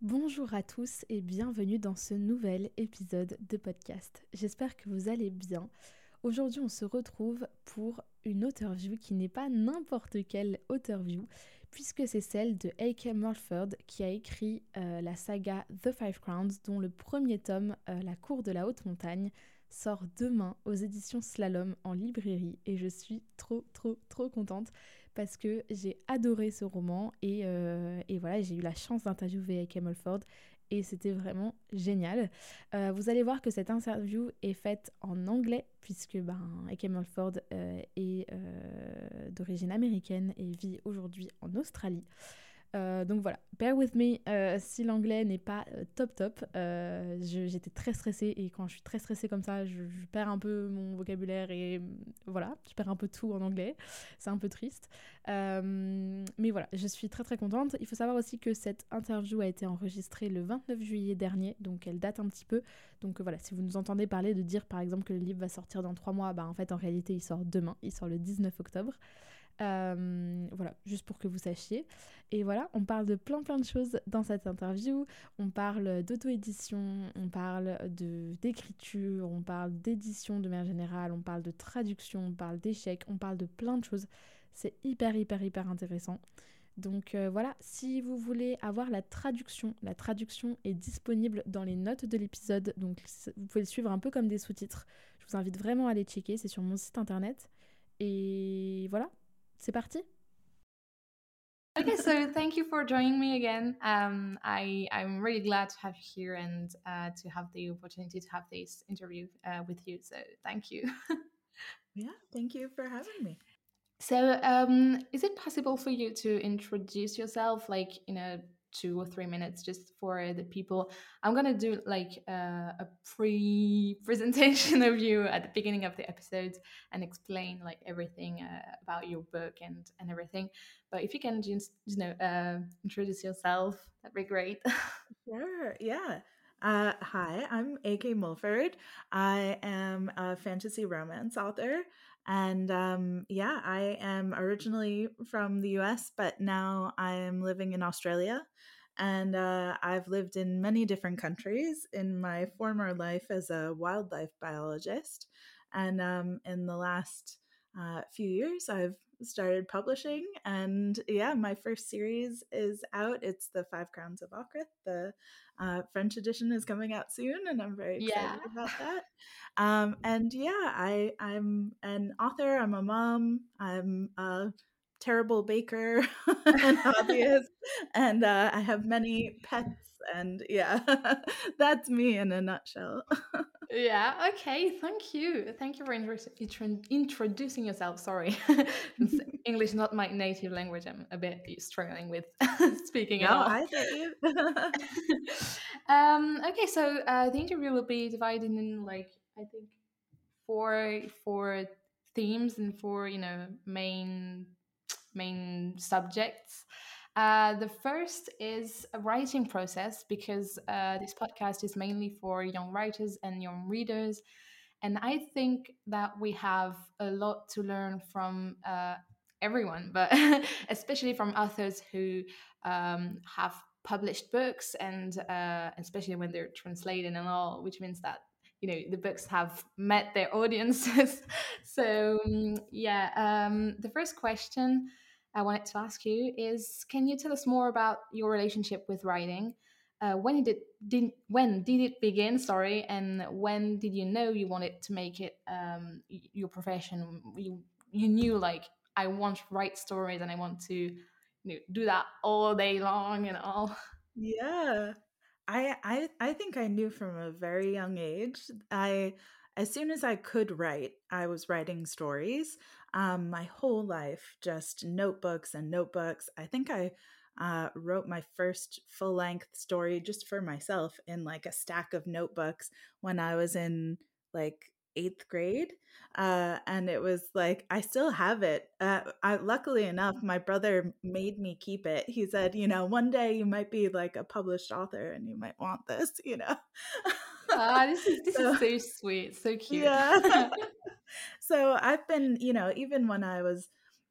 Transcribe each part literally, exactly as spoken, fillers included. Bonjour à tous et bienvenue dans ce nouvel épisode de podcast. J'espère que vous allez bien. Aujourd'hui, on se retrouve pour une auteurview qui n'est pas n'importe quelle auteurview, puisque c'est celle de A K. Mulford qui a écrit euh, la saga The Five Crowns, dont le premier tome, euh, La Cour de la Haute Montagne, sort demain aux éditions Slalom en librairie et je suis trop trop trop contente parce que j'ai adoré ce roman et, euh, et voilà, j'ai eu la chance d'interviewer A K. Mulford et c'était vraiment génial. Euh, vous allez voir que cette interview est faite en anglais puisque ben, A K. Mulford euh, est euh, d'origine américaine et vit aujourd'hui en Australie. Euh, donc voilà, bear with me euh, si l'anglais n'est pas euh, top top, euh, je, j'étais très stressée et quand je suis très stressée comme ça, je, je perds un peu mon vocabulaire et voilà, je perds un peu tout en anglais, c'est un peu triste, euh, mais voilà, je suis très très contente. Il faut savoir aussi que cette interview a été enregistrée le vingt-neuf juillet dernier, donc elle date un petit peu, donc euh, voilà, si vous nous entendez parler de dire par exemple que le livre va sortir dans trois mois, bah en fait en réalité il sort demain, il sort le dix-neuf octobre. Euh, voilà, juste pour que vous sachiez. Et voilà, on parle de plein plein de choses dans cette interview. On parle d'auto-édition, on parle de, d'écriture, on parle d'édition de manière générale, on parle de traduction, on parle d'échecs, on parle de plein de choses. C'est hyper hyper hyper intéressant. Donc euh, voilà, si vous voulez avoir la traduction, la traduction est disponible dans les notes de l'épisode. Donc vous pouvez le suivre un peu comme des sous-titres. Je vous invite vraiment à aller checker, c'est sur mon site internet. Et voilà. C'est parti. Okay, so thank you for joining me again. Um, I, I'm really glad to have you here and uh, to have the opportunity to have this interview uh, with you. So thank you. Yeah, thank you for having me. So um, is it possible for you to introduce yourself like in a two or three minutes just for the people? I'm going to do like uh, a pre-presentation of you at the beginning of the episode and explain like everything uh, about your book and, and everything. But if you can just, you know, uh, introduce yourself, that'd be great. Sure, yeah. Uh, hi, I'm A K. Mulford. I am a fantasy romance author. And um, yeah, I am originally from the U S, but now I am living in Australia. And uh, I've lived in many different countries in my former life as a wildlife biologist. And um, in the last uh, few years, I've started publishing. And yeah, my first series is out. It's The Five Crowns of Ocarith. The uh, French edition is coming out soon, and I'm very excited yeah. about that. Um, and yeah, I, I'm an author, I'm a mom, I'm a terrible baker and hobbyist, and uh, I have many pets, and yeah, that's me in a nutshell. Yeah, okay, thank you. Thank you for intro- introducing yourself, sorry. English is not my native language, I'm a bit struggling with speaking no, I do. um, Okay, so uh, the interview will be divided in like, I think, four four themes and four, you know, main main subjects. Uh, the first is a writing process because uh, this podcast is mainly for young writers and young readers. And I think that we have a lot to learn from uh, everyone, but especially from authors who um, have published books and uh, especially when they're translated and all, which means that, you know, the books have met their audiences. So, yeah, um, the first question I wanted to ask you is, can you tell us more about your relationship with writing? Uh, when did it did, when did it begin? Sorry, and when did you know you wanted to make it um, your profession? You you knew like I want to write stories and I want to, you know, do that all day long and all. Yeah, I I I think I knew from a very young age. I as soon as I could write, I was writing stories um, my whole life, just notebooks and notebooks. I think I uh, wrote my first full-length story just for myself in like a stack of notebooks when I was in like eighth grade. Uh, and it was like, I still have it. Uh, I, luckily enough, my brother made me keep it. He said, you know, one day you might be like a published author and you might want this, you know. Ah, this is this so, is so sweet, so cute. Yeah. So I've been, you know, even when I was,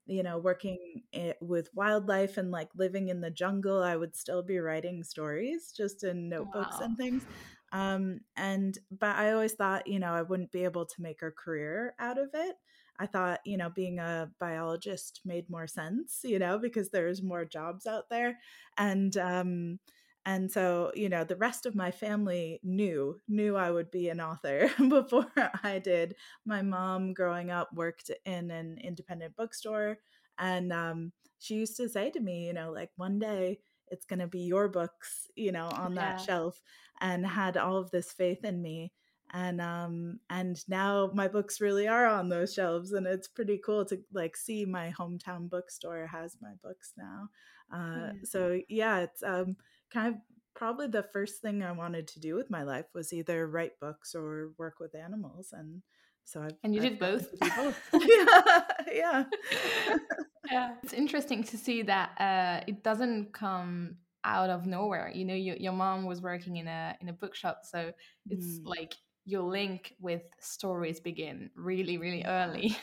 you know, working it with wildlife and like living in the jungle, I would still be writing stories just in notebooks wow. and things. Um, and, but I always thought, you know, I wouldn't be able to make a career out of it. I thought, you know, being a biologist made more sense, you know, because there's more jobs out there. And, um, and so, you know, the rest of my family knew, knew I would be an author before I did. My mom growing up worked in an independent bookstore, and, um, she used to say to me, you know, like, one day it's going to be your books, you know, on that yeah. shelf, and had all of this faith in me. And, um, and now my books really are on those shelves, and it's pretty cool to like see my hometown bookstore has my books now. Uh, mm-hmm. so yeah, it's, um, kind of probably the first thing I wanted to do with my life was either write books or work with animals. And so I've, and you I've did both. yeah. Yeah. Yeah. It's interesting to see that uh, it doesn't come out of nowhere. You know, your your mom was working in a in a bookshop, so it's mm. like your link with stories begin really, really early.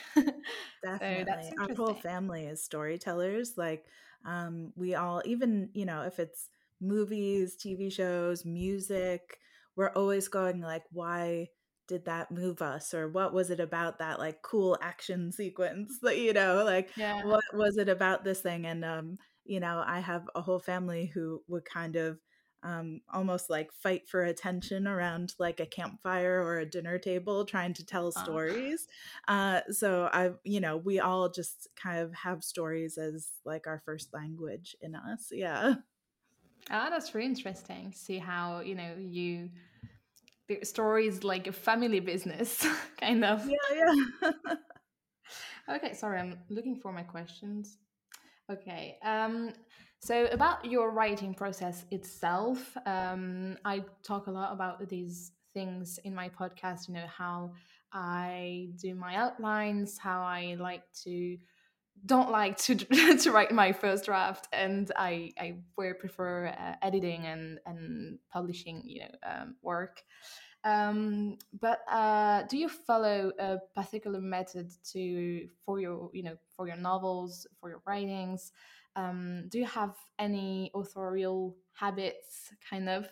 Definitely. So that's our whole family is storytellers. Like um, we all, even, you know, if it's movies, T V shows, music, we're always going like, why did that move us? Or what was it about that like cool action sequence that, you know, like yeah. what was it about this thing? And, um, you know, I have a whole family who would kind of um, almost like fight for attention around like a campfire or a dinner table, trying to tell oh. stories. Uh, so I, you know, we all just kind of have stories as like our first language in us. Yeah. Ah, oh, that's really interesting. See how, you know, you, the story is like a family business, kind of. Yeah, yeah. Okay, sorry, I'm looking for my questions. Okay, um, so about your writing process itself, um, I talk a lot about these things in my podcast, you know, how I do my outlines, how I like to, don't like to to write my first draft, and I I would prefer uh, editing and and publishing, you know, um, work. Um, but uh, do you follow a particular method to for your you know for your novels, for your writings? Um, do you have any authorial habits, kind of?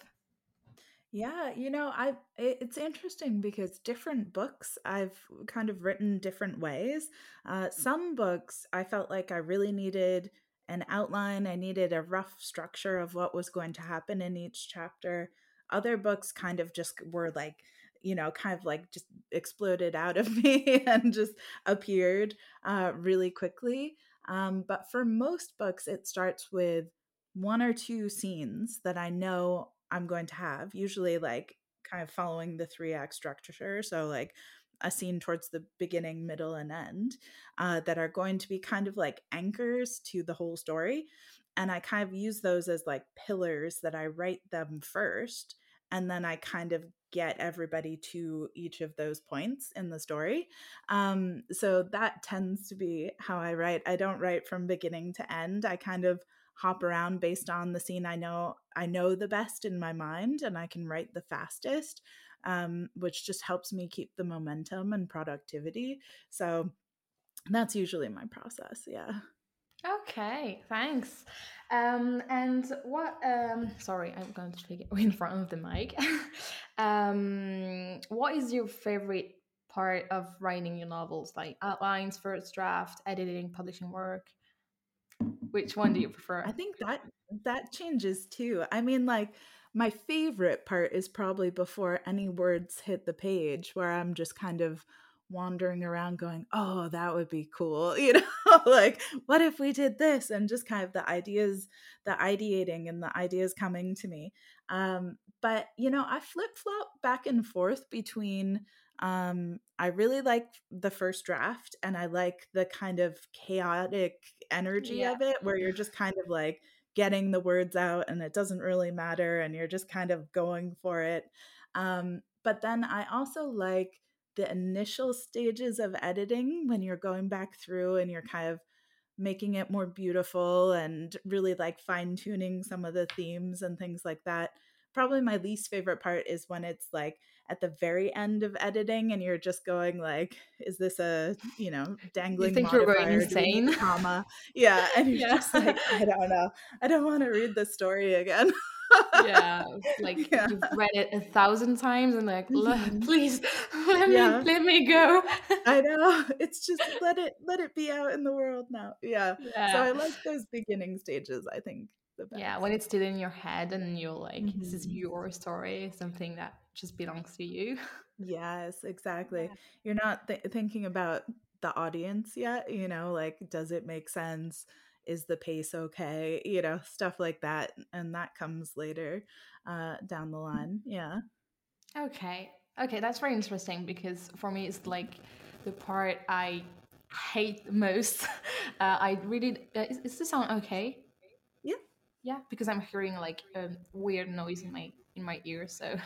Yeah, you know, I it's interesting because different books I've kind of written different ways. Uh, some books I felt like I really needed an outline. I needed a rough structure of what was going to happen in each chapter. Other books kind of just were like, you know, kind of like just exploded out of me and just appeared uh, really quickly. Um, but for most books, it starts with one or two scenes that I know I'm going to have, usually like kind of following the three act structure. So like a scene towards the beginning, middle, and end uh, that are going to be kind of like anchors to the whole story. And I kind of use those as like pillars that I write them first. And then I kind of get everybody to each of those points in the story. Um, so that tends to be how I write. I don't write from beginning to end. I kind of hop around based on the scene I know I know the best in my mind, and I can write the fastest, um, which just helps me keep the momentum and productivity. So that's usually my process. Yeah. Okay, thanks. Um, and what, um, sorry, I'm going to take it in front of the mic. um, what is your favorite part of writing your novels, like outlines, first draft, editing, publishing work? Which one do you prefer? I think that that changes too. I mean, like my favorite part is probably before any words hit the page, where I'm just kind of wandering around going, oh, that would be cool. You know, like what if we did this? And just kind of the ideas, the ideating and the ideas coming to me. Um, but, you know, I flip flop back and forth between Um, I really like the first draft, and I like the kind of chaotic energy yeah. of it, where you're just kind of like getting the words out and it doesn't really matter and you're just kind of going for it. Um, but then I also like the initial stages of editing when you're going back through and you're kind of making it more beautiful and really like fine tuning some of the themes and things like that. Probably my least favorite part is when it's like at the very end of editing and you're just going like, is this a, you know, dangling you think modifier, you're going insane? Comma. Yeah. And you're yeah. just like, I don't know. I don't want to read this story again. yeah. Like yeah. you've read it a thousand times and like, please let me, yeah. let me go. I know. It's just let it, let it be out in the world now. Yeah. yeah. So I like those beginning stages, I think. Yeah, when it's still in your head and you're like, mm-hmm. this is your story, something that just belongs to you. Yes, exactly. Yeah. You're not th- thinking about the audience yet, you know, like, does it make sense? Is the pace okay? You know, stuff like that. And that comes later uh, down the line. Yeah. Okay. Okay, that's very interesting, because for me, it's like the part I hate most. Uh, I really, uh, is, is the sound okay? Yeah, because I'm hearing like a um, weird noise in my in my ear. So,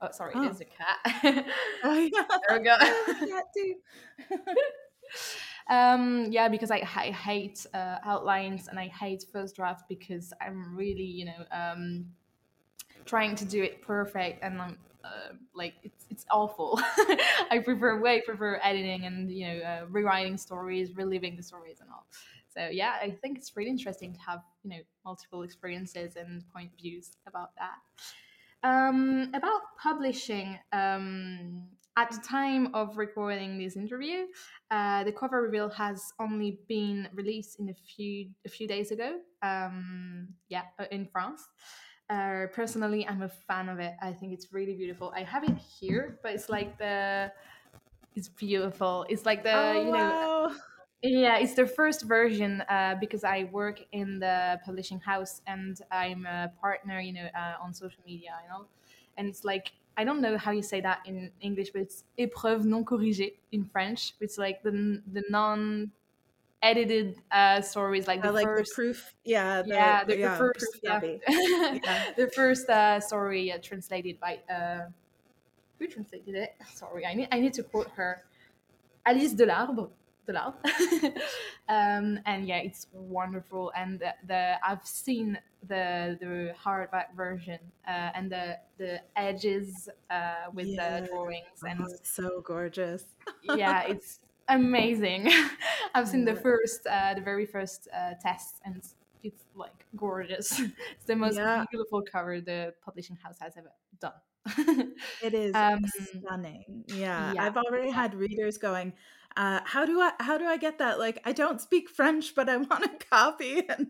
oh, sorry, oh. There's a cat. oh, yeah. There we go. A cat too. um, yeah, because I, I hate uh, outlines and I hate first draft, because I'm really, you know, um, trying to do it perfect, and I'm uh, like it's it's awful. I prefer way prefer editing and you know uh, rewriting stories, reliving the stories and all. So yeah, I think it's really interesting to have, you know, multiple experiences and point views about that. Um, about publishing, um, at the time of recording this interview, uh, the cover reveal has only been released in a few a few days ago. Um, yeah, in France. Uh, personally, I'm a fan of it. I think it's really beautiful. I have it here, but it's like the it's beautiful. It's like the oh, you know. Wow. Yeah, it's the first version uh, because I work in the publishing house and I'm a partner, you know, uh, on social media, you know. And it's like, I don't know how you say that in English, but it's épreuve non corrigée in French. It's like the the non-edited uh, stories, like the uh, like first the proof, yeah, the, yeah, the, yeah, the first, yeah, yeah. the first uh, story uh, translated by uh, who translated it? Sorry, I need I need to quote her, Alice de l'Arbre. um, and yeah, it's wonderful. And the, the I've seen the the hardback version uh, and the the edges uh, with yeah. the drawings, and oh, it's so gorgeous. yeah, it's amazing. I've seen the first, uh, the very first uh, tests, and it's, it's like gorgeous. It's the most yeah. beautiful cover the publishing house has ever done. It is um, stunning. Yeah. yeah, I've already had readers going, Uh, how do I how do I get that? Like, I don't speak French, but I want a copy. And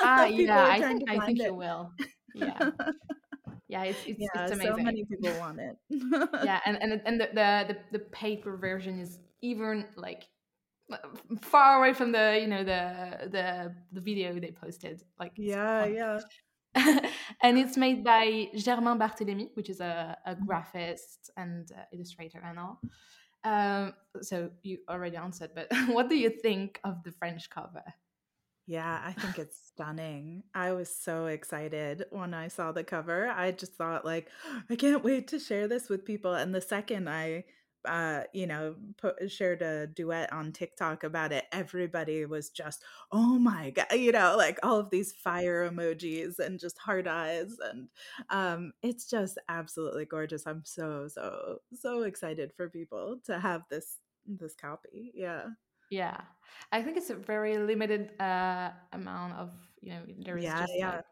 ah, yeah, I think I think it. you will. Yeah, yeah, it's it's, yeah, it's amazing. So many people want it. yeah, and and and the, the the paper version is even like far away from the you know the the the video they posted. Like, yeah, yeah. And it's made by Germain Barthélemy, which is a, a graphist and uh, illustrator and all. Um, so you already answered, but what do you think of the French cover? Yeah, I think it's stunning. I was so excited when I saw the cover. I just thought like, I can't wait to share this with people. And the second I, uh, you know, put, shared a duet on TikTok about it, everybody was just, oh my God, you know, like all of these fire emojis and just heart eyes. And, um, it's just absolutely gorgeous. I'm so, so, so excited for people to have this, this copy. Yeah. Yeah. I think it's a very limited, uh, amount of, you know, there is yeah, just, yeah. Like,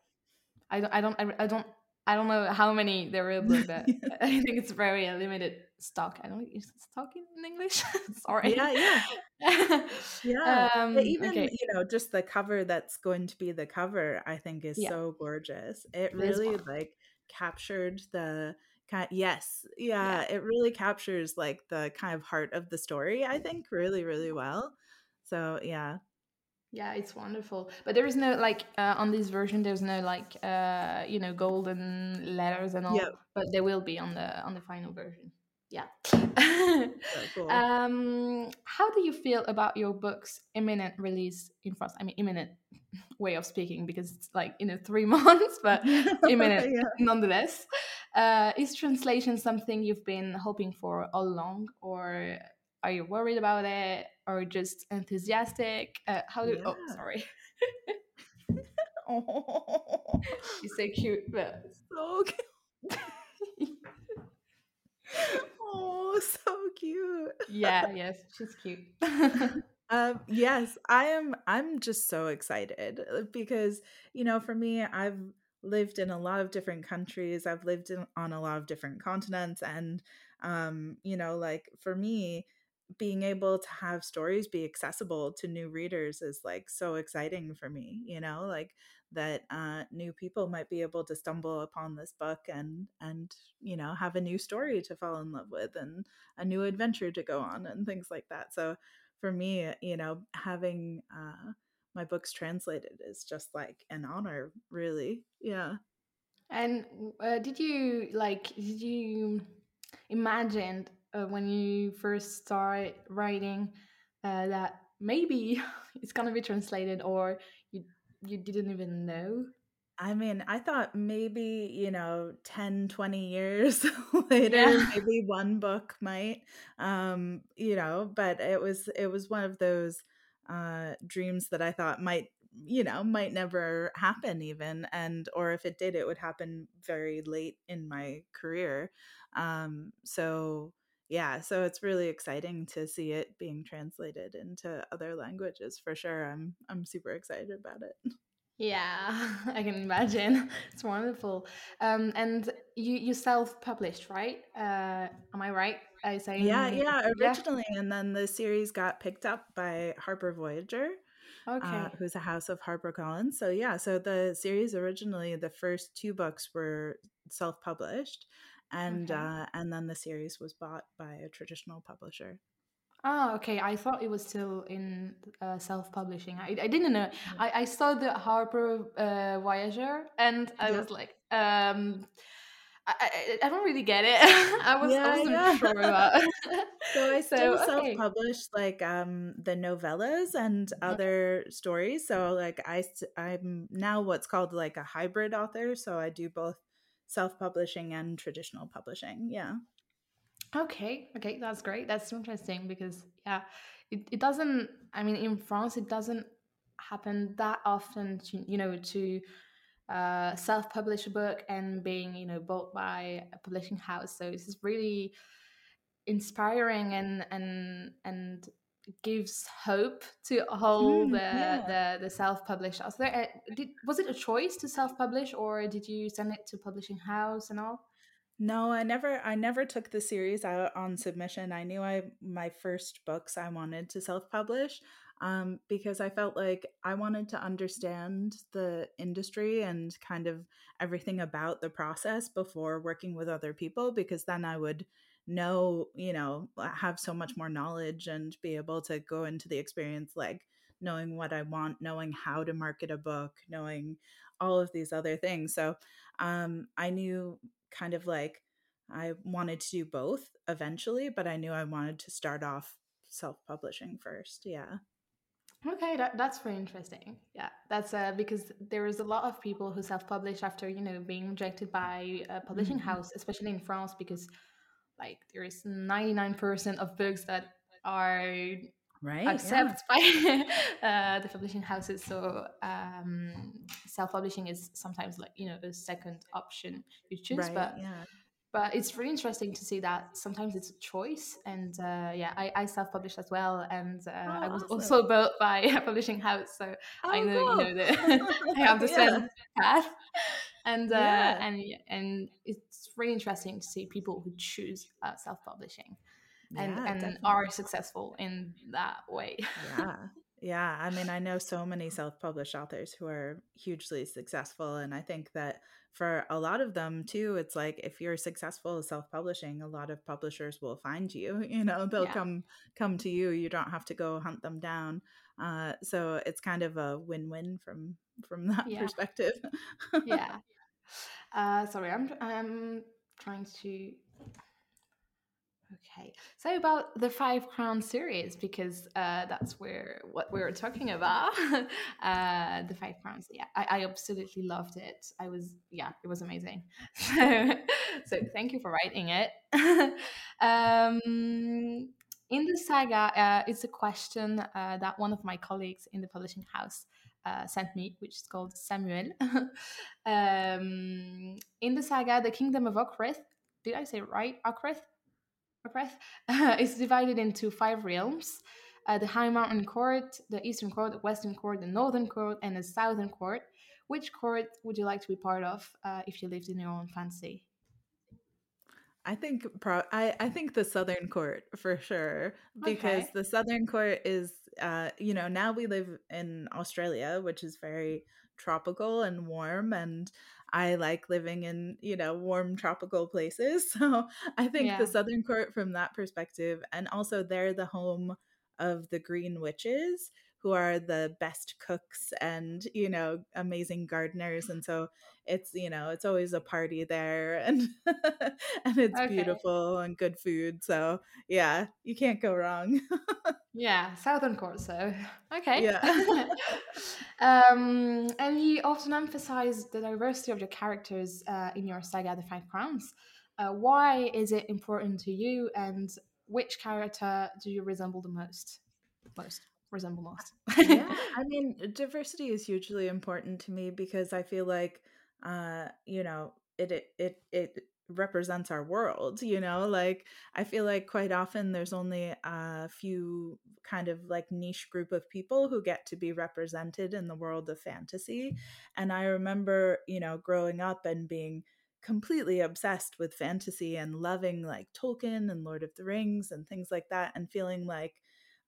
I don't, I don't, I don't, I don't know how many there will be, but I think it's very limited stock. I don't use stock in English. Sorry. Yeah, yeah. yeah. Um, but even, okay. you know, just the cover that's going to be the cover, I think is yeah. so gorgeous. It, it really like captured the kind yes. Yeah, yeah. It really captures like the kind of heart of the story, I think, really, really well. So, yeah. Yeah, it's wonderful. But there is no, like, uh, on this version, there's no, like, uh, you know, golden letters and all. Yep. But there will be on the on the final version. Yeah. Oh, cool. Um, how do you feel about your book's imminent release in France? I mean, imminent way of speaking, because it's like, you know, three months, but imminent yeah. nonetheless. Uh, is translation something you've been hoping for all along, or are you worried about it, or just enthusiastic? Uh, how do? Yeah. Oh, sorry. Oh, she's so cute, but so cute. Oh, so cute. Yeah, yes, she's cute. um, yes, I am. I'm just so excited because, you know, for me, I've lived in a lot of different countries. I've lived in, on a lot of different continents, and um, you know, like for me, being able to have stories be accessible to new readers is like so exciting for me, you know, like that uh, new people might be able to stumble upon this book and, and, you know, have a new story to fall in love with and a new adventure to go on and things like that. So for me, you know, having uh, my books translated is just like an honor, really. Yeah. And uh, did you like, did you imagine Uh, when you first start writing uh, that maybe it's going to be translated, or you you didn't even know? I mean, I thought maybe, you know, ten, twenty years later, yeah. maybe one book might, um, you know, but it was, it was one of those uh, dreams that I thought might, you know, might never happen even. And, or if it did, it would happen very late in my career. Um, so Yeah, so it's really exciting to see it being translated into other languages for sure. I'm I'm super excited about it. Yeah, I can imagine. It's wonderful. Um, and you you self-published, right? Uh, am I right? I say yeah, yeah, originally, yeah. And then the series got picked up by Harper Voyager, okay, uh, who's a house of HarperCollins. So yeah, so the series originally, the first two books were self-published. And okay. uh, and then the series was bought by a traditional publisher. Oh, okay. I thought it was still in uh, self-publishing. I, I didn't know. I, I saw the Harper uh, Voyager, and I yeah. was like, um, I, I, I don't really get it. I was yeah, I wasn't yeah. sure about. So I still so, self-published okay. like um, the novellas and other yeah. stories. So like I I'm now what's called like a hybrid author. So I do both self-publishing and traditional publishing. Yeah. Okay. Okay. That's great. That's interesting because yeah, it, it doesn't, I mean, in France, it doesn't happen that often to, you know, to uh, self-publish a book and being, you know, bought by a publishing house. So this is really inspiring and, and, and gives hope to all mm, the, yeah. the the self-published author. Did, was it a choice to self-publish, or did you send it to publishing house and all? No, I never I never took the series out on submission. I knew I my first books I wanted to self-publish um, because I felt like I wanted to understand the industry and kind of everything about the process before working with other people, because then I would know, you know, have so much more knowledge and be able to go into the experience like knowing what I want, knowing how to market a book, knowing all of these other things. So um, I knew kind of like I wanted to do both eventually, but I knew I wanted to start off self-publishing first. Yeah. Okay, that, that's very interesting. Yeah, that's uh, because there is a lot of people who self-publish after, you know, being rejected by a publishing mm-hmm. house, especially in France, because like there is ninety-nine percent of books that are right, accepted yeah. by uh, the publishing houses. So um, self-publishing is sometimes like, you know, a second option you choose. Right, but yeah. but it's really interesting to see that sometimes it's a choice. And uh, yeah, I, I self-published as well. And uh, oh, I was awesome. also bought by a publishing house. So oh, I know, cool. you know, that I have the yeah. same path. And uh, yeah. and and it's really interesting to see people who choose uh, self-publishing and, yeah, and definitely. are successful in that way. Yeah, yeah. I mean, I know so many self-published authors who are hugely successful, and I think that for a lot of them too, it's like if you're successful self-publishing, a lot of publishers will find you. You know, they'll yeah. come come to you. You don't have to go hunt them down. Uh, so it's kind of a win-win from from that yeah. perspective. yeah. Uh, sorry, I'm I'm trying to Okay, so about the Five Crowns series, because uh, that's where what we were talking about. uh, the Five Crowns, yeah, I, I absolutely loved it. I was, yeah, it was amazing. So, so thank you for writing it. um, in the saga, uh, it's a question uh, that one of my colleagues in the publishing house Uh, sent me, which is called Samuel. um, in the saga, the kingdom of Ocarith, did I say right? Ocarith? Ocarith? is divided into five realms. Uh, the High Mountain Court, the Eastern Court, the Western Court, the Northern Court, and the Southern Court. Which court would you like to be part of uh, if you lived in your own fantasy? I think pro- I, I think the Southern Court for sure, because okay. the Southern Court is, uh, you know, now we live in Australia, which is very tropical and warm, and I like living in, you know, warm tropical places. So I think yeah. the Southern Court from that perspective, and also they're the home of the Green Witches, who are the best cooks and, you know, amazing gardeners. And so it's, you know, it's always a party there, and and it's okay. beautiful and good food. So yeah, you can't go wrong. yeah. Southern Court. So, okay. Yeah. um, and you often emphasize the diversity of your characters uh, in your saga, The Five Crowns. Uh, why is it important to you, and which character do you resemble the most? Most. resemble most. yeah, I mean, diversity is hugely important to me, because I feel like, uh, you know, it, it, it, it represents our world, you know, like, I feel like quite often there's only a few kind of like niche group of people who get to be represented in the world of fantasy. And I remember, you know, growing up and being completely obsessed with fantasy and loving like Tolkien and Lord of the Rings and things like that, and feeling like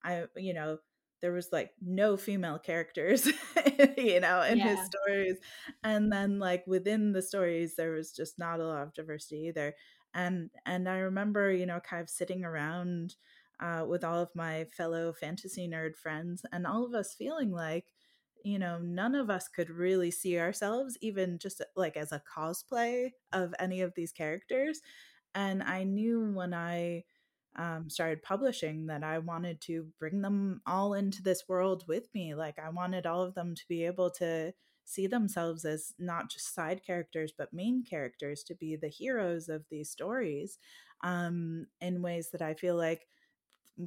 I, you know, there was like no female characters, you know, in yeah. his stories. And then like within the stories, there was just not a lot of diversity either. And, and I remember, you know, kind of sitting around uh, with all of my fellow fantasy nerd friends, and all of us feeling like, you know, none of us could really see ourselves even just like as a cosplay of any of these characters. And I knew when I, Um, started publishing that I wanted to bring them all into this world with me. Like I wanted all of them to be able to see themselves as not just side characters, but main characters, to be the heroes of these stories um, in ways that I feel like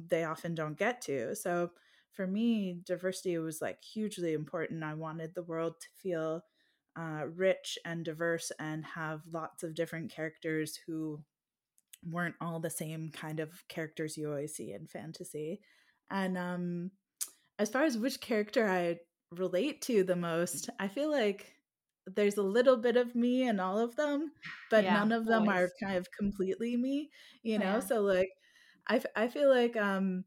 they often don't get to. So for me, diversity was like hugely important. I wanted the world to feel uh, rich and diverse and have lots of different characters who weren't all the same kind of characters you always see in fantasy. And um, as far as which character I relate to the most, I feel like there's a little bit of me in all of them, but yeah, none of them always. Are kind of completely me, you know? Yeah. So like, I, I feel like, um,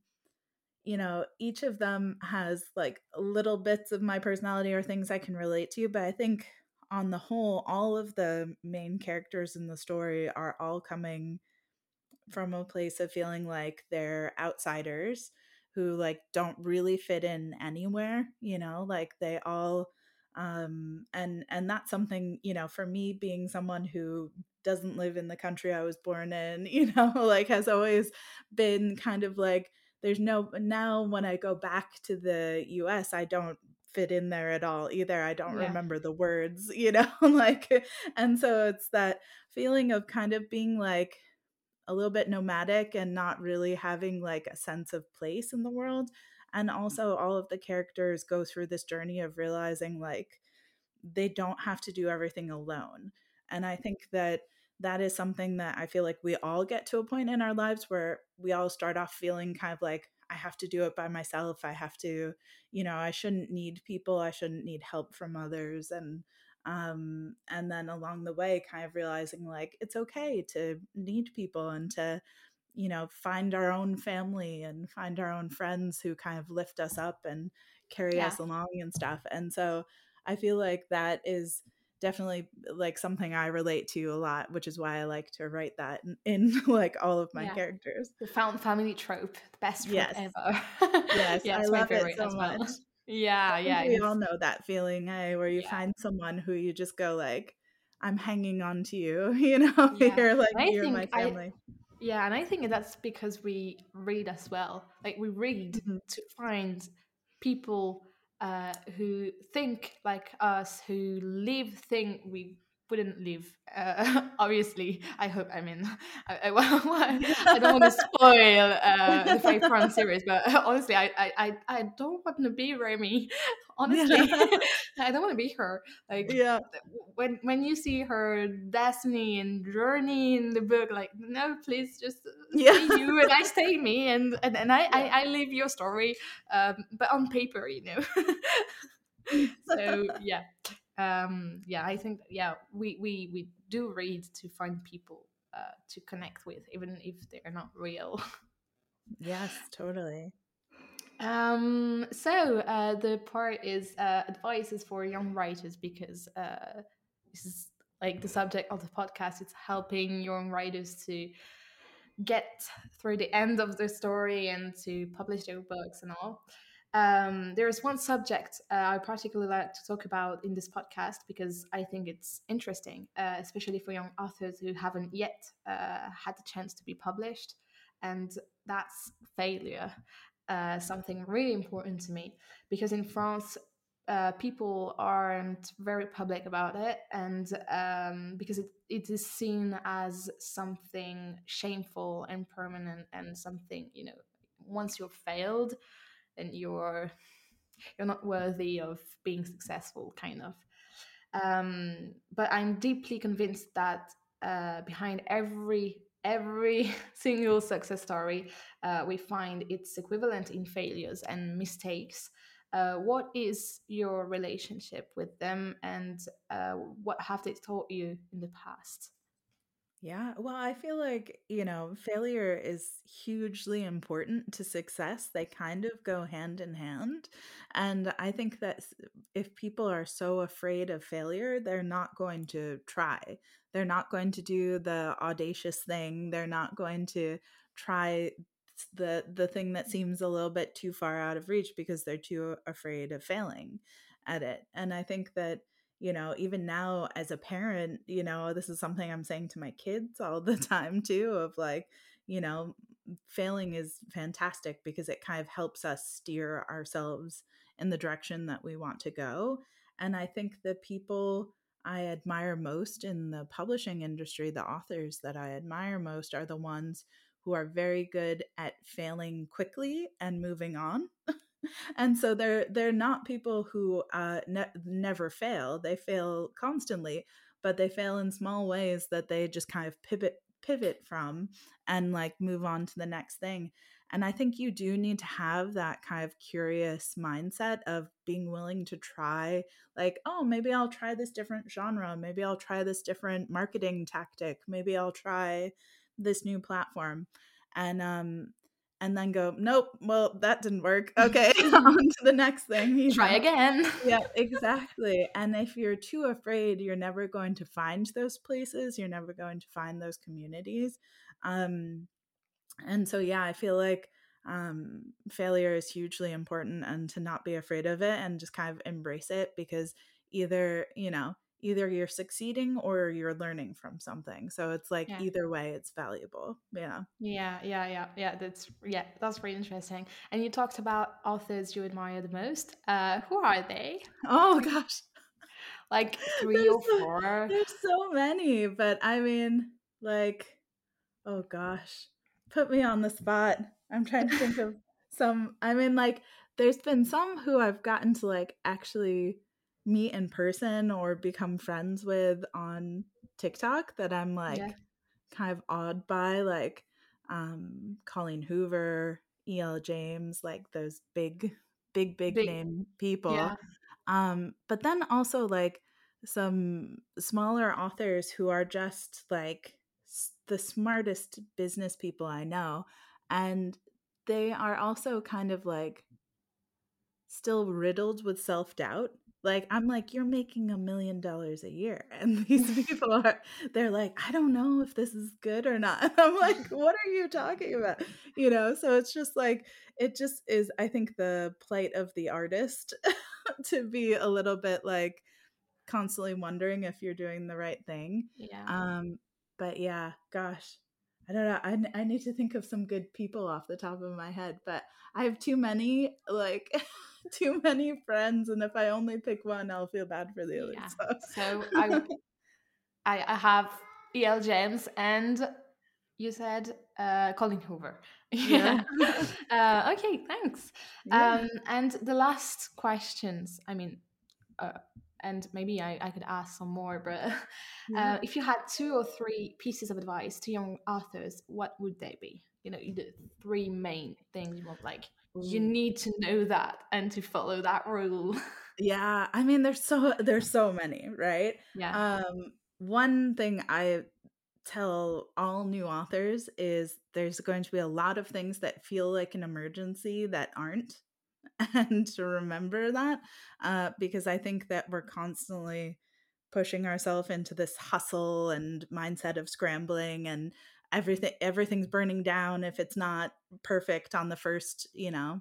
you know, each of them has like little bits of my personality or things I can relate to, but I think on the whole, all of the main characters in the story are all coming from a place of feeling like they're outsiders who like don't really fit in anywhere, you know, like they all, um, and, and that's something, you know, for me being someone who doesn't live in the country I was born in, you know, like has always been kind of like, there's no, now when I go back to the U S, I don't fit in there at all either. I don't yeah. remember the words, you know, like, and so it's that feeling of kind of being like, a little bit nomadic and not really having like a sense of place in the world. And also all of the characters go through this journey of realizing like they don't have to do everything alone. And I think that that is something that I feel like we all get to a point in our lives where we all start off feeling kind of like, I have to do it by myself. I have to, you know, I shouldn't need people. I shouldn't need help from others. And Um, and then along the way, kind of realizing like, it's okay to need people and to, you know, find our own family and find our own friends who kind of lift us up and carry yeah. us along and stuff. And so I feel like that is definitely like something I relate to a lot, which is why I like to write that in, in like all of my yeah. characters. The found family trope, the best trope yes. ever. yes, yeah, I love it so much. Well. Yeah, yeah. We all know that feeling, eh? Where you yeah. find someone who you just go like, I'm hanging on to you, you know? Yeah. You're like, I you're my family. I, Yeah, and I think that's because we read as well. Like, we read mm-hmm. to find people uh, who think like us, who live things we wouldn't live. Uh, obviously, I hope, I mean, I, I, I don't want to spoil uh, the Five Crowns series, but honestly, I, I, I don't want to be Remy. Honestly, yeah. I don't want to be her. Like, yeah. when when you see her destiny and journey in the book, like, no, please just yeah. stay you and I stay me, and and, and I, yeah. I, I live your story, um, but on paper, you know. So yeah. Um, yeah, I think, yeah, we, we, we do read to find people uh, to connect with, even if they're not real. Yes, totally. Um, so uh, the part is uh, advice is for young writers, because uh, this is like the subject of the podcast. It's helping young writers to get through the end of their story and to publish their books and all. Um, there is one subject uh, I particularly like to talk about in this podcast because I think it's interesting, uh, especially for young authors who haven't yet uh, had the chance to be published, and that's failure. Uh, something really important to me, because in France, uh, people aren't very public about it, and um, because it, it is seen as something shameful and permanent, and something, you know, once you've failed, and you're you're not worthy of being successful, kind of. Um, but I'm deeply convinced that uh, behind every every single success story, uh, we find its equivalent in failures and mistakes. Uh, what is your relationship with them, and uh, what have they taught you in the past? Yeah, well, I feel like, you know, failure is hugely important to success. They kind of go hand in hand. And I think that if people are so afraid of failure, they're not going to try. They're not going to do the audacious thing. They're not going to try the the thing that seems a little bit too far out of reach because they're too afraid of failing at it. And I think that, you know, even now as a parent, you know, this is something I'm saying to my kids all the time too, of like, you know, failing is fantastic because it kind of helps us steer ourselves in the direction that we want to go. And I think the people I admire most in the publishing industry, the authors that I admire most, are the ones who are very good at failing quickly and moving on. And so they're they're not people who uh, ne- never fail. They fail constantly, but they fail in small ways that they just kind of pivot pivot from and like move on to the next thing. And I think you do need to have that kind of curious mindset of being willing to try, like, oh, maybe I'll try this different genre. Maybe I'll try this different marketing tactic. Maybe I'll try this new platform. And um And then go, nope, well, that didn't work. Okay, on to the next thing. You know? Try again. Yeah, exactly. And if you're too afraid, you're never going to find those places. You're never going to find those communities. Um, and so, yeah, I feel like um, failure is hugely important, and to not be afraid of it and just kind of embrace it, because either, you know, either you're succeeding or you're learning from something. So it's like, yeah. either way, it's valuable. Yeah. Yeah. Yeah. Yeah. Yeah. That's, yeah, that's really interesting. And you talked about authors you admire the most. Uh, who are they? Oh gosh. Like three there's or four. So, there's so many, but I mean, like, oh gosh, put me on the spot. I'm trying to think of some. I mean, like, there's been some who I've gotten to like actually meet in person or become friends with on TikTok that I'm like yeah. kind of awed by, like um Colleen Hoover, E L. James, like those big big big, big. name people. Yeah. Um but then also like some smaller authors who are just like s- the smartest business people I know, and they are also kind of like still riddled with self-doubt. Like, I'm like, you're making a million dollars a year. And these people are, they're like, I don't know if this is good or not. And I'm like, what are you talking about? You know, so it's just like, it just is, I think, the plight of the artist to be a little bit like constantly wondering if you're doing the right thing. Yeah. Um, but yeah, gosh, I don't know. I, I need to think of some good people off the top of my head, but I have too many, like too many friends. And if I only pick one, I'll feel bad for the other. Yeah. So, so I, I, I have E L. James and you said uh, Colleen Hoover. Yeah. uh, okay, thanks. Yeah. Um, and the last questions, I mean, uh, and maybe I, I could ask some more, but uh, yeah. If you had two or three pieces of advice to young authors, what would they be? You know, the three main things you want, like, you need to know that and to follow that rule. Yeah, I mean, there's so there's so many, right? Yeah. Um, one thing I tell all new authors is there's going to be a lot of things that feel like an emergency that aren't. And to remember that, uh, because I think that we're constantly pushing ourselves into this hustle and mindset of scrambling, and everything everything's burning down if it's not perfect on the first, you know,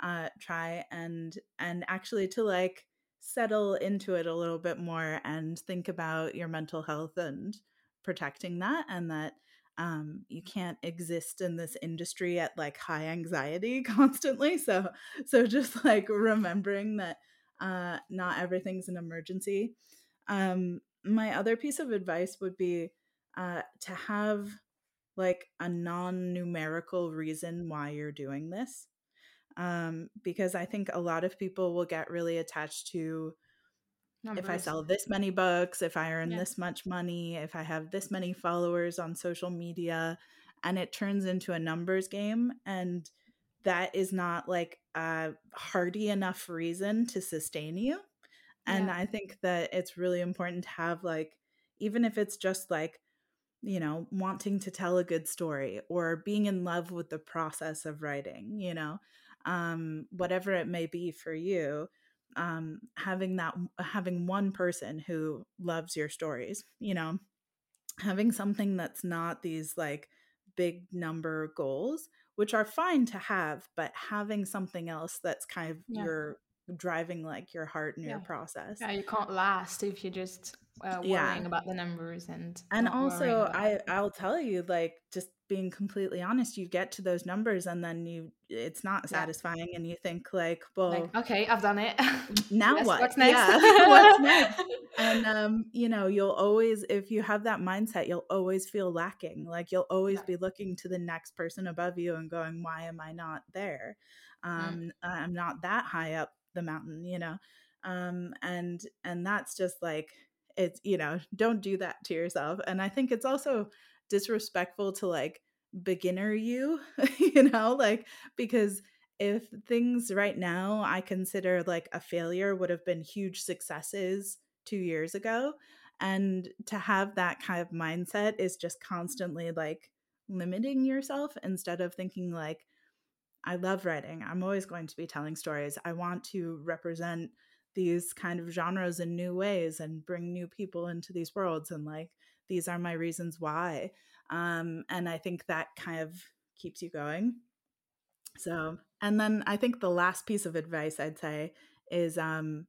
uh, try, and and actually to like settle into it a little bit more and think about your mental health and protecting that, and that. Um, you can't exist in this industry at like high anxiety constantly. So, so just like remembering that uh, not everything's an emergency. Um, my other piece of advice would be uh, to have like a non-numerical reason why you're doing this, um, because I think a lot of people will get really attached to numbers. If I sell this many books, if I earn yeah. this much money, if I have this many followers on social media, and it turns into a numbers game. And that is not like a hardy enough reason to sustain you. And yeah. I think that it's really important to have like, even if it's just like, you know, wanting to tell a good story or being in love with the process of writing, you know, um, whatever it may be for you. Um, having that, having one person who loves your stories, you know, having something that's not these like big number goals, which are fine to have, but having something else that's kind of yeah. your driving, like your heart and yeah. your process. Yeah, you can't last if you're just uh, worrying yeah. about the numbers and. And also, I I'll tell you, like, just being completely honest, you get to those numbers and then you it's not satisfying yeah. and you think like, well, like, okay, I've done it. Now yes, what? What's next? Yeah. What's next? And um, you know, you'll always, if you have that mindset, you'll always feel lacking. Like you'll always yeah. be looking to the next person above you and going, why am I not there? Um, mm. I'm not that high up the mountain, you know? Um, and, and that's just like, it's, you know, don't do that to yourself. And I think it's also disrespectful to like beginner you, you know, like, because if things right now I consider like a failure would have been huge successes two years ago. And to have that kind of mindset is just constantly like limiting yourself instead of thinking like, I love writing. I'm always going to be telling stories. I want to represent these kind of genres in new ways and bring new people into these worlds. And like, these are my reasons why. Um, and I think that kind of keeps you going. So, and then I think the last piece of advice I'd say is um,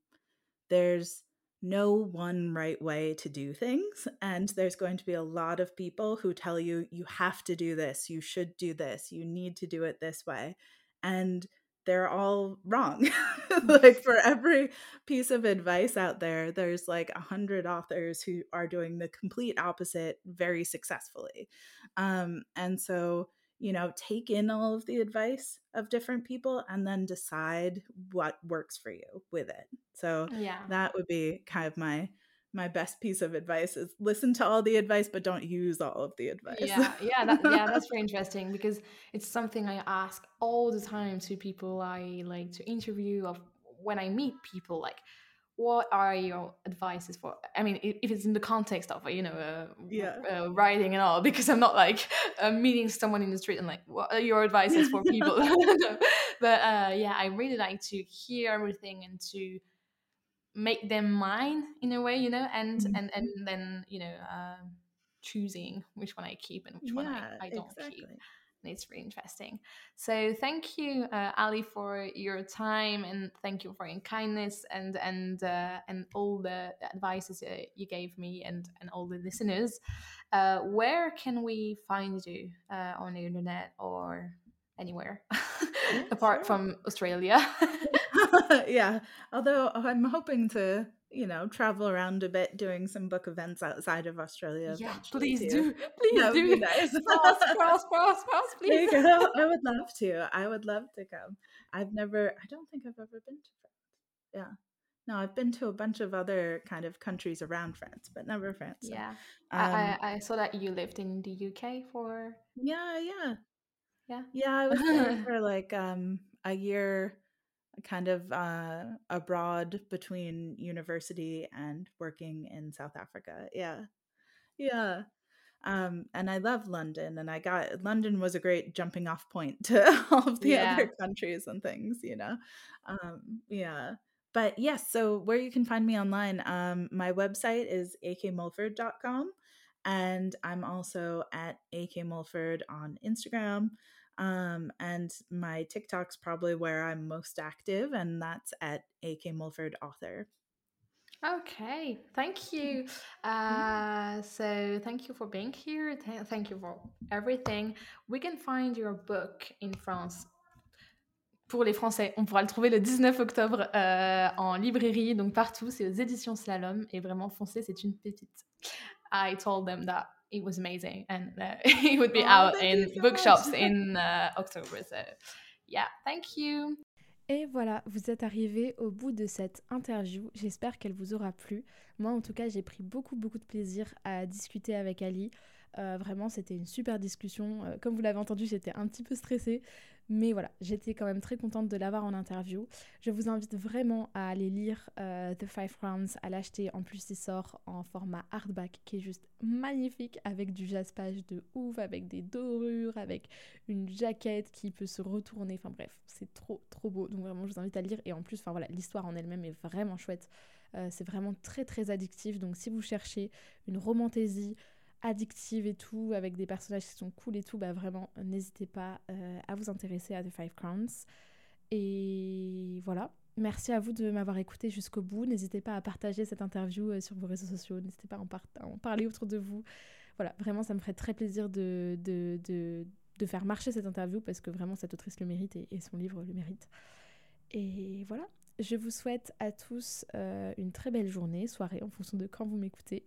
there's no one right way to do things. And there's going to be a lot of people who tell you, you have to do this, you should do this, you need to do it this way. And they're all wrong. Like for every piece of advice out there, there's like a hundred authors who are doing the complete opposite very successfully. Um, and so, you know, take in all of the advice of different people and then decide what works for you with it. So yeah. that would be kind of my my best piece of advice is listen to all the advice, but don't use all of the advice. Yeah, yeah, that, yeah. That's very interesting because it's something I ask all the time to people I like to interview or when I meet people, like, what are your advices for? I mean, if it's in the context of, you know, uh, yeah. uh, writing and all, because I'm not like uh, meeting someone in the street and like, what are your advices for people? But uh, yeah, I really like to hear everything and to make them mine in a way, you know, and mm-hmm. and and then, you know, um uh, choosing which one I keep and which yeah, one I, I don't exactly. keep and it's really interesting. So thank you, uh, Ali, for your time, and thank you for your kindness and and uh, and all the advices uh, you gave me and, and all the listeners. Uh, where can we find you uh, on the internet or anywhere apart sure. from Australia? Yeah, although I'm hoping to, you know, travel around a bit, doing some book events outside of Australia. Yeah, please too. do. Please that do. Nice. cross, cross, cross, cross, please. There you go. I would love to. I would love to come. I've never, I don't think I've ever been to France. Yeah. No, I've been to a bunch of other kind of countries around France, but never France. So. Yeah. Um, I, I, I saw that you lived in the U K for... Yeah, yeah. Yeah. Yeah, I was there for like um, a year... kind of uh abroad between university and working in South Africa. Yeah. Yeah. Um and I love London, and I got London was a great jumping off point to all of the yeah. other countries and things, you know. Um yeah. But yes, yeah, so where you can find me online, um my website is a k mulford dot com, and I'm also at A K Mulford on Instagram. Um, and my TikTok's probably where I'm most active, and that's at A K Mulford author. Okay, thank you. Uh, so thank you for being here. Th- thank you for everything. We can find your book in France. Pour les Français, on pourra le trouver le dix-neuf octobre euh, en librairie, donc partout. C'est aux éditions Slalom, et vraiment foncez, c'est une pépite. I told them that. It was amazing, and uh, it would be oh, out in so bookshops much. in uh, October. So, yeah, thank you. Et voilà, vous êtes arrivés au bout de cette interview. J'espère qu'elle vous aura plu. Moi, en tout cas, j'ai pris beaucoup, beaucoup de plaisir à discuter avec Ali. Euh, vraiment, c'était une super discussion. Euh, comme vous l'avez entendu, j'étais un petit peu stressée. Mais voilà, j'étais quand même très contente de l'avoir en interview. Je vous invite vraiment à aller lire euh, The Five Crowns, à l'acheter. En plus, il sort en format hardback qui est juste magnifique, avec du jaspage de ouf, avec des dorures, avec une jaquette qui peut se retourner. Enfin bref, c'est trop, trop beau. Donc vraiment, je vous invite à lire. Et en plus, enfin voilà, l'histoire en elle-même est vraiment chouette. Euh, c'est vraiment très, très addictif. Donc si vous cherchez une romantaisie addictive et tout, avec des personnages qui sont cool et tout, bah vraiment, n'hésitez pas euh, à vous intéresser à The Five Crowns. Et voilà, merci à vous de m'avoir écouté jusqu'au bout. N'hésitez pas à partager cette interview sur vos réseaux sociaux, n'hésitez pas à en, par- à en parler autour de vous. Voilà, vraiment, ça me ferait très plaisir de, de, de, de faire marcher cette interview, parce que vraiment, cette autrice le mérite, et, et son livre le mérite. Et voilà, je vous souhaite à tous euh, une très belle journée, soirée, en fonction de quand vous m'écoutez.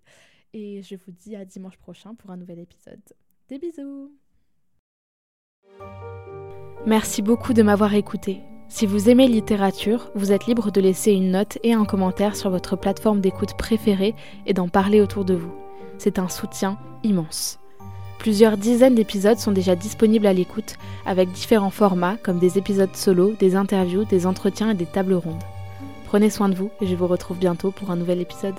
Et je vous dis à dimanche prochain pour un nouvel épisode. Des bisous! Merci beaucoup de m'avoir écouté. Si vous aimez littérature, vous êtes libre de laisser une note et un commentaire sur votre plateforme d'écoute préférée et d'en parler autour de vous. C'est un soutien immense. Plusieurs dizaines d'épisodes sont déjà disponibles à l'écoute, avec différents formats comme des épisodes solo, des interviews, des entretiens et des tables rondes. Prenez soin de vous, et je vous retrouve bientôt pour un nouvel épisode.